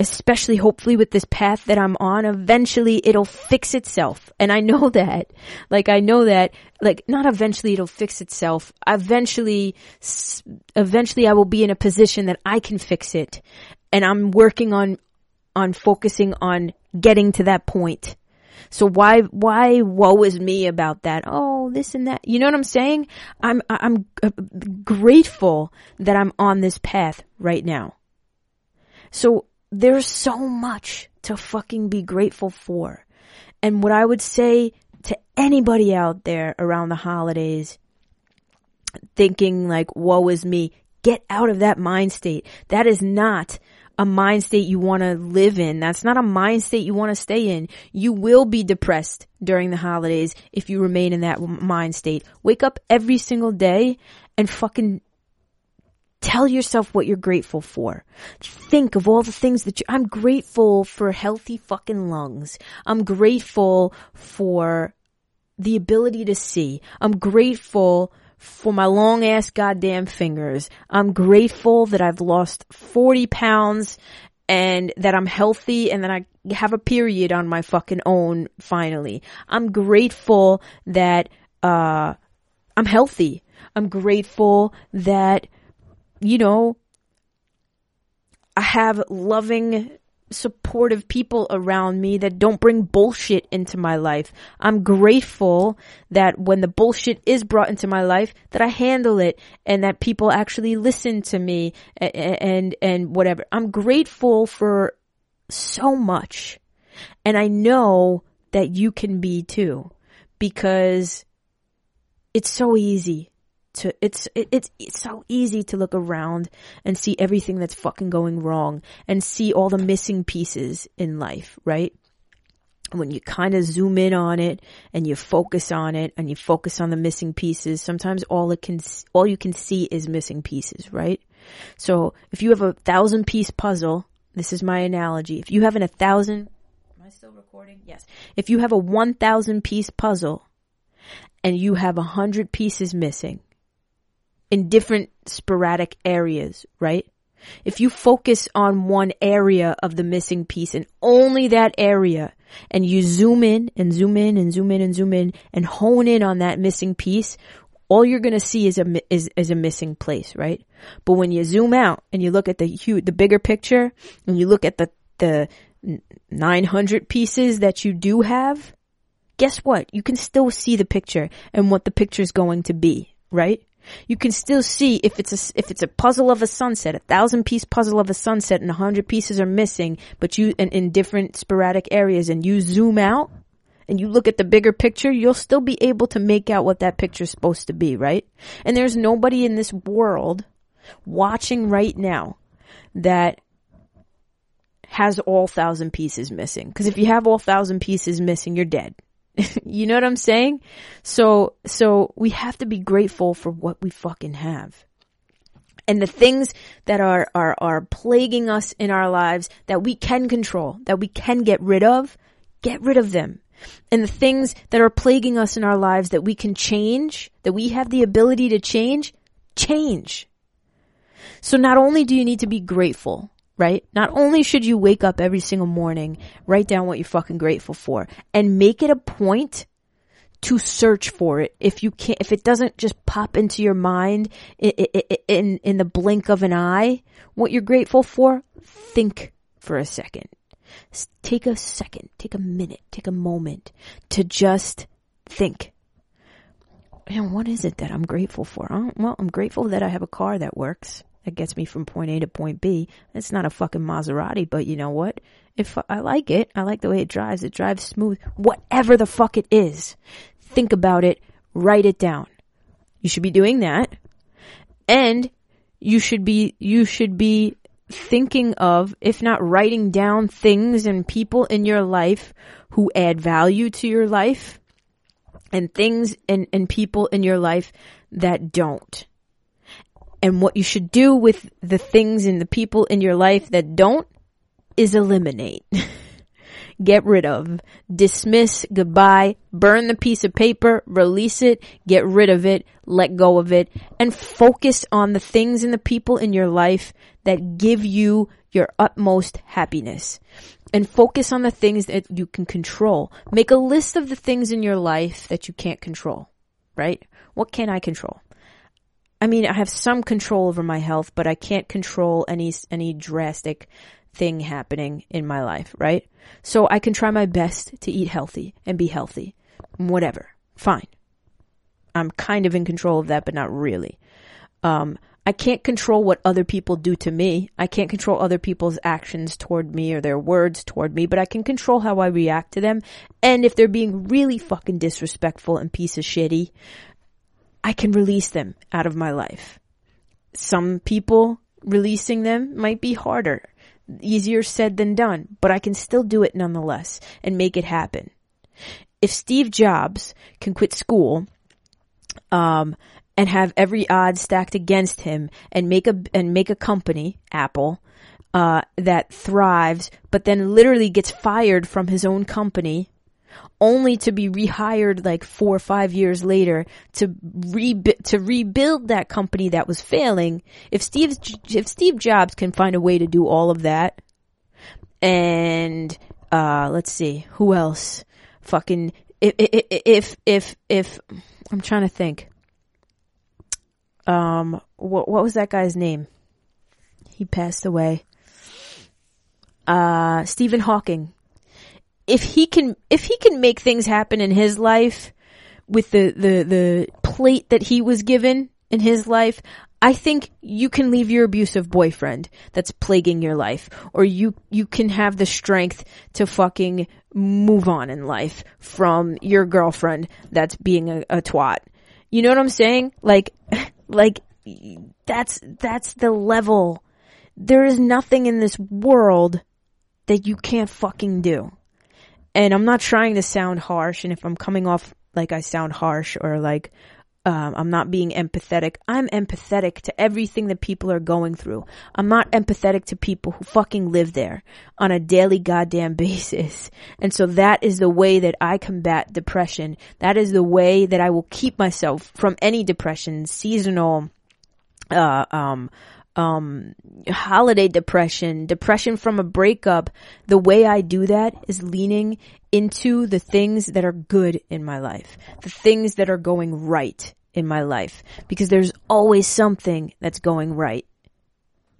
especially hopefully with this path that I'm on, eventually it'll fix itself. And I know that, like, I know that, like, not eventually it'll fix itself. Eventually, eventually I will be in a position that I can fix it. And I'm working on, on focusing on getting to that point. So why, why woe is me about that? Oh, this and that. You know what I'm saying? I'm, I'm grateful that I'm on this path right now. So there's so much to fucking be grateful for. And what I would say to anybody out there around the holidays thinking like, woe is me, get out of that mind state. That is not a mind state you want to live in. That's not a mind state you want to stay in. You will be depressed during the holidays if you remain in that mind state. Wake up every single day and fucking tell yourself what you're grateful for. Think of all the things that you, I'm grateful for healthy fucking lungs. I'm grateful for the ability to see. I'm grateful for my long ass goddamn fingers. I'm grateful that I've lost forty pounds and that I'm healthy and that I have a period on my fucking own finally. I'm grateful that, uh, I'm healthy. I'm grateful that, you know, I have loving, supportive people around me that don't bring bullshit into my life. I'm grateful that when the bullshit is brought into my life, that I handle it and that people actually listen to me and, and, and whatever. I'm grateful for so much. And I know that you can be too, because it's so easy to, it's, it, it's, it's so easy to look around and see everything that's fucking going wrong and see all the missing pieces in life, right? When you kind of zoom in on it and you focus on it and you focus on the missing pieces, sometimes all it can, all you can see is missing pieces, right? So if you have a thousand piece puzzle, this is my analogy. If you have an a thousand, am I still recording? Yes. If you have a one thousand piece puzzle and you have a hundred pieces missing, in different sporadic areas, right? If you focus on one area of the missing piece and only that area, and you zoom in and zoom in and zoom in and zoom in and hone in on that missing piece, all you're going to see is a, is, is a missing place, right? But when you zoom out and you look at the huge, the bigger picture, and you look at the, the nine hundred pieces that you do have, guess what? You can still see the picture and what the picture is going to be, right? You can still see if it's a, if it's a puzzle of a sunset, a thousand piece puzzle of a sunset, and a hundred pieces are missing, but you, and in different sporadic areas, and you zoom out and you look at the bigger picture, you'll still be able to make out what that picture is supposed to be, right? And there's nobody in this world watching right now that has all thousand pieces missing. Because if you have all thousand pieces missing, you're dead. You know what I'm saying? So, so we have to be grateful for what we fucking have. And the things that are, are, are plaguing us in our lives that we can control, that we can get rid of, get rid of them. And the things that are plaguing us in our lives that we can change, that we have the ability to change, change. So not only do you need to be grateful, right? Not only should you wake up every single morning, write down what you're fucking grateful for and make it a point to search for it. If you can't, if it doesn't just pop into your mind in, in, in the blink of an eye, what you're grateful for, think for a second. Take a second, take a minute, take a moment to just think. And what is it that I'm grateful for? Well, I'm grateful that I have a car that works. that gets me from point A to point B. It's not a fucking Maserati, but you know what? If I like it, I like the way it drives. It drives smooth. Whatever the fuck it is, think about it. Write it down. You should be doing that, and you should be you should be thinking of, if not writing down, things and people in your life who add value to your life, and things and, and people in your life that don't. And what you should do with the things and the people in your life that don't is eliminate. Get rid of. Dismiss. Goodbye. Burn the piece of paper. Release it. Get rid of it. Let go of it. And focus on the things and the people in your life that give you your utmost happiness. And focus on the things that you can control. Make a list of the things in your life that you can't control. Right? What can I control? I mean, I have some control over my health, but I can't control any any drastic thing happening in my life, right? So I can try my best to eat healthy and be healthy. Whatever. Fine. I'm kind of in control of that, but not really. Um, I can't control what other people do to me. I can't control other people's actions toward me or their words toward me, but I can control how I react to them. And if they're being really fucking disrespectful and piece of shitty, I can release them out of my life. Some people, releasing them might be harder, easier said than done, but I can still do it nonetheless and make it happen. If Steve Jobs can quit school, um, and have every odd stacked against him and make a, and make a company, Apple, uh, that thrives, but then literally gets fired from his own company, only to be rehired like four or five years later to re to rebuild that company that was failing. If Steve if Steve Jobs can find a way to do all of that, and uh, let's see who else. Fucking if if if if, if I'm trying to think. Um, what what was that guy's name? He passed away. Uh, Stephen Hawking. If he can, if he can make things happen in his life with the, the, the plate that he was given in his life, I think you can leave your abusive boyfriend that's plaguing your life, or you, you can have the strength to fucking move on in life from your girlfriend that's being a, a twat. You know what I'm saying? Like, like that's, that's the level. There is nothing in this world that you can't fucking do. And I'm not trying to sound harsh, and if I'm coming off like I sound harsh or like um, I'm not being empathetic, I'm empathetic to everything that people are going through. I'm not empathetic to people who fucking live there on a daily goddamn basis. And so that is the way that I combat depression. That is the way that I will keep myself from any depression, seasonal, uh, um, Um, holiday depression, depression from a breakup. The way I do that is leaning into the things that are good in my life, the things that are going right in my life, because there's always something that's going right.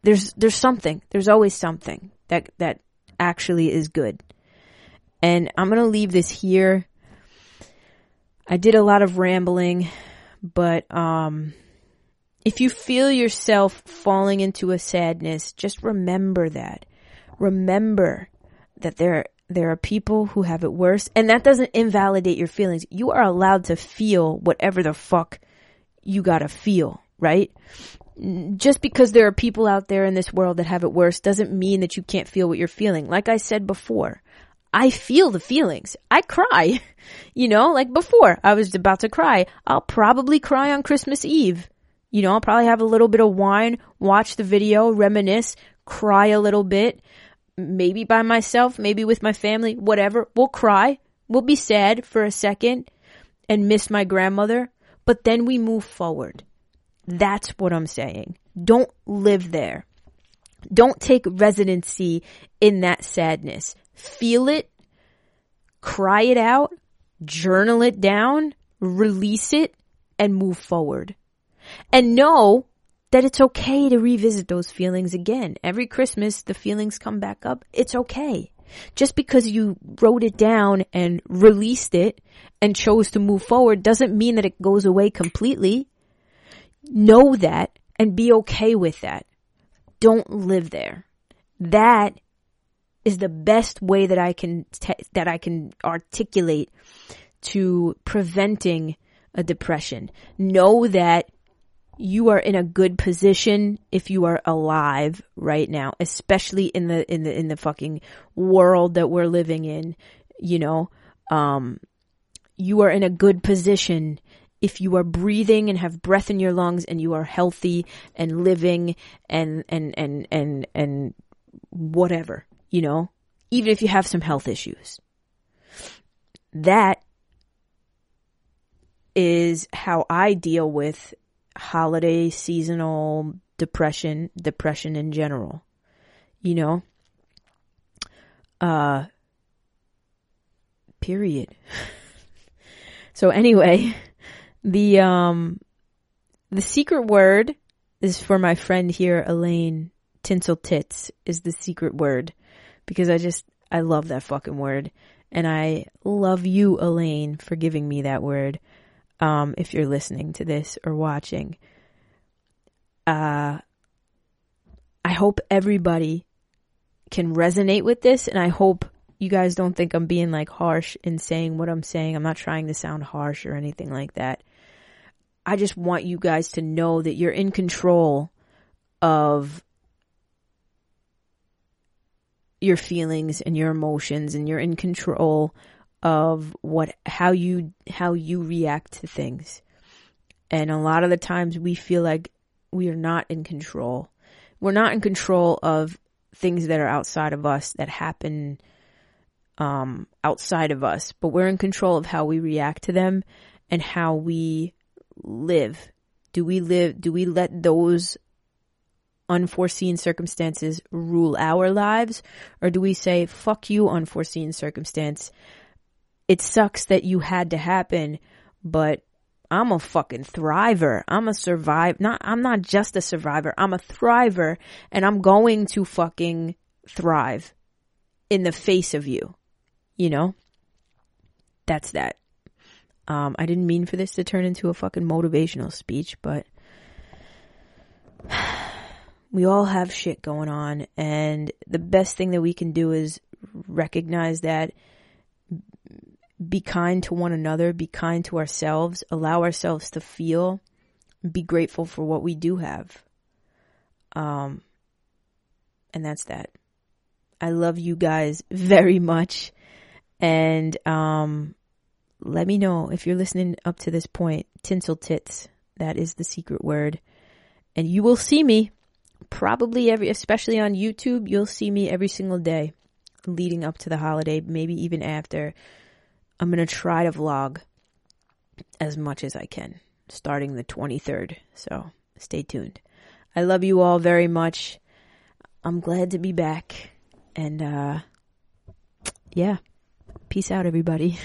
There's, there's something, there's always something that, that actually is good. And I'm going to leave this here. I did a lot of rambling, but, um, if you feel yourself falling into a sadness, just remember that. Remember that there, there are people who have it worse, and that doesn't invalidate your feelings. You are allowed to feel whatever the fuck you gotta feel, right? Just because there are people out there in this world that have it worse doesn't mean that you can't feel what you're feeling. Like I said before, I feel the feelings. I cry. You know, like before, I was about to cry. I'll probably cry on Christmas Eve. You know, I'll probably have a little bit of wine, watch the video, reminisce, cry a little bit, maybe by myself, maybe with my family, whatever. We'll cry. We'll be sad for a second and miss my grandmother, but then we move forward. That's what I'm saying. Don't live there. Don't take residency in that sadness. Feel it, cry it out, journal it down, release it, and move forward. And know that it's okay to revisit those feelings again. Every Christmas, the feelings come back up. It's okay. Just because you wrote it down and released it and chose to move forward doesn't mean that it goes away completely. Know that and be okay with that. don't live there. That is the best way that I can te- that I can articulate to preventing a depression. Know that you are in a good position if you are alive right now, especially in the in the in the fucking world that we're living in. You know, um, you are in a good position if you are breathing and have breath in your lungs, and you are healthy and living and and and and and whatever. You know, even if you have some health issues, that is how I deal with holiday seasonal depression, depression in general. You know, uh, period. So anyway, the um, the secret word is for my friend here, Elaine. Tinsel tits is the secret word. Because I just, I love that fucking word. And I love you, Elaine, for giving me that word. Um, if you're listening to this or watching. Uh, I hope everybody can resonate with this. And I hope you guys don't think I'm being like harsh in saying what I'm saying. I'm not trying to sound harsh or anything like that. I just want you guys to know that you're in control of your feelings and your emotions, and you're in control of what, how you, how you react to things. And a lot of the times we feel like we are not in control. We're not in control of things that are outside of us, that happen, um, outside of us, but we're in control of how we react to them and how we live. Do we live, do we let those unforeseen circumstances rule our lives, or do we say, fuck you, unforeseen circumstance, it sucks that you had to happen, but I'm a fucking thriver, I'm a survivor, not, I'm not just a survivor, I'm a thriver, and I'm going to fucking thrive in the face of you, you know, that's that. um, I didn't mean for this to turn into a fucking motivational speech, but we all have shit going on, and the best thing that we can do is recognize that, be kind to one another, be kind to ourselves, allow ourselves to feel, be grateful for what we do have. Um, and that's that. I love you guys very much, and um, let me know if you're listening up to this point. Tinsel tits, that is the secret word, and you will see me. Probably every, especially on YouTube, you'll see me every single day leading up to the holiday, maybe even after. I'm going to try to vlog as much as I can starting the twenty-third. So stay tuned. I love you all very much. I'm glad to be back. And, uh, yeah, peace out, everybody.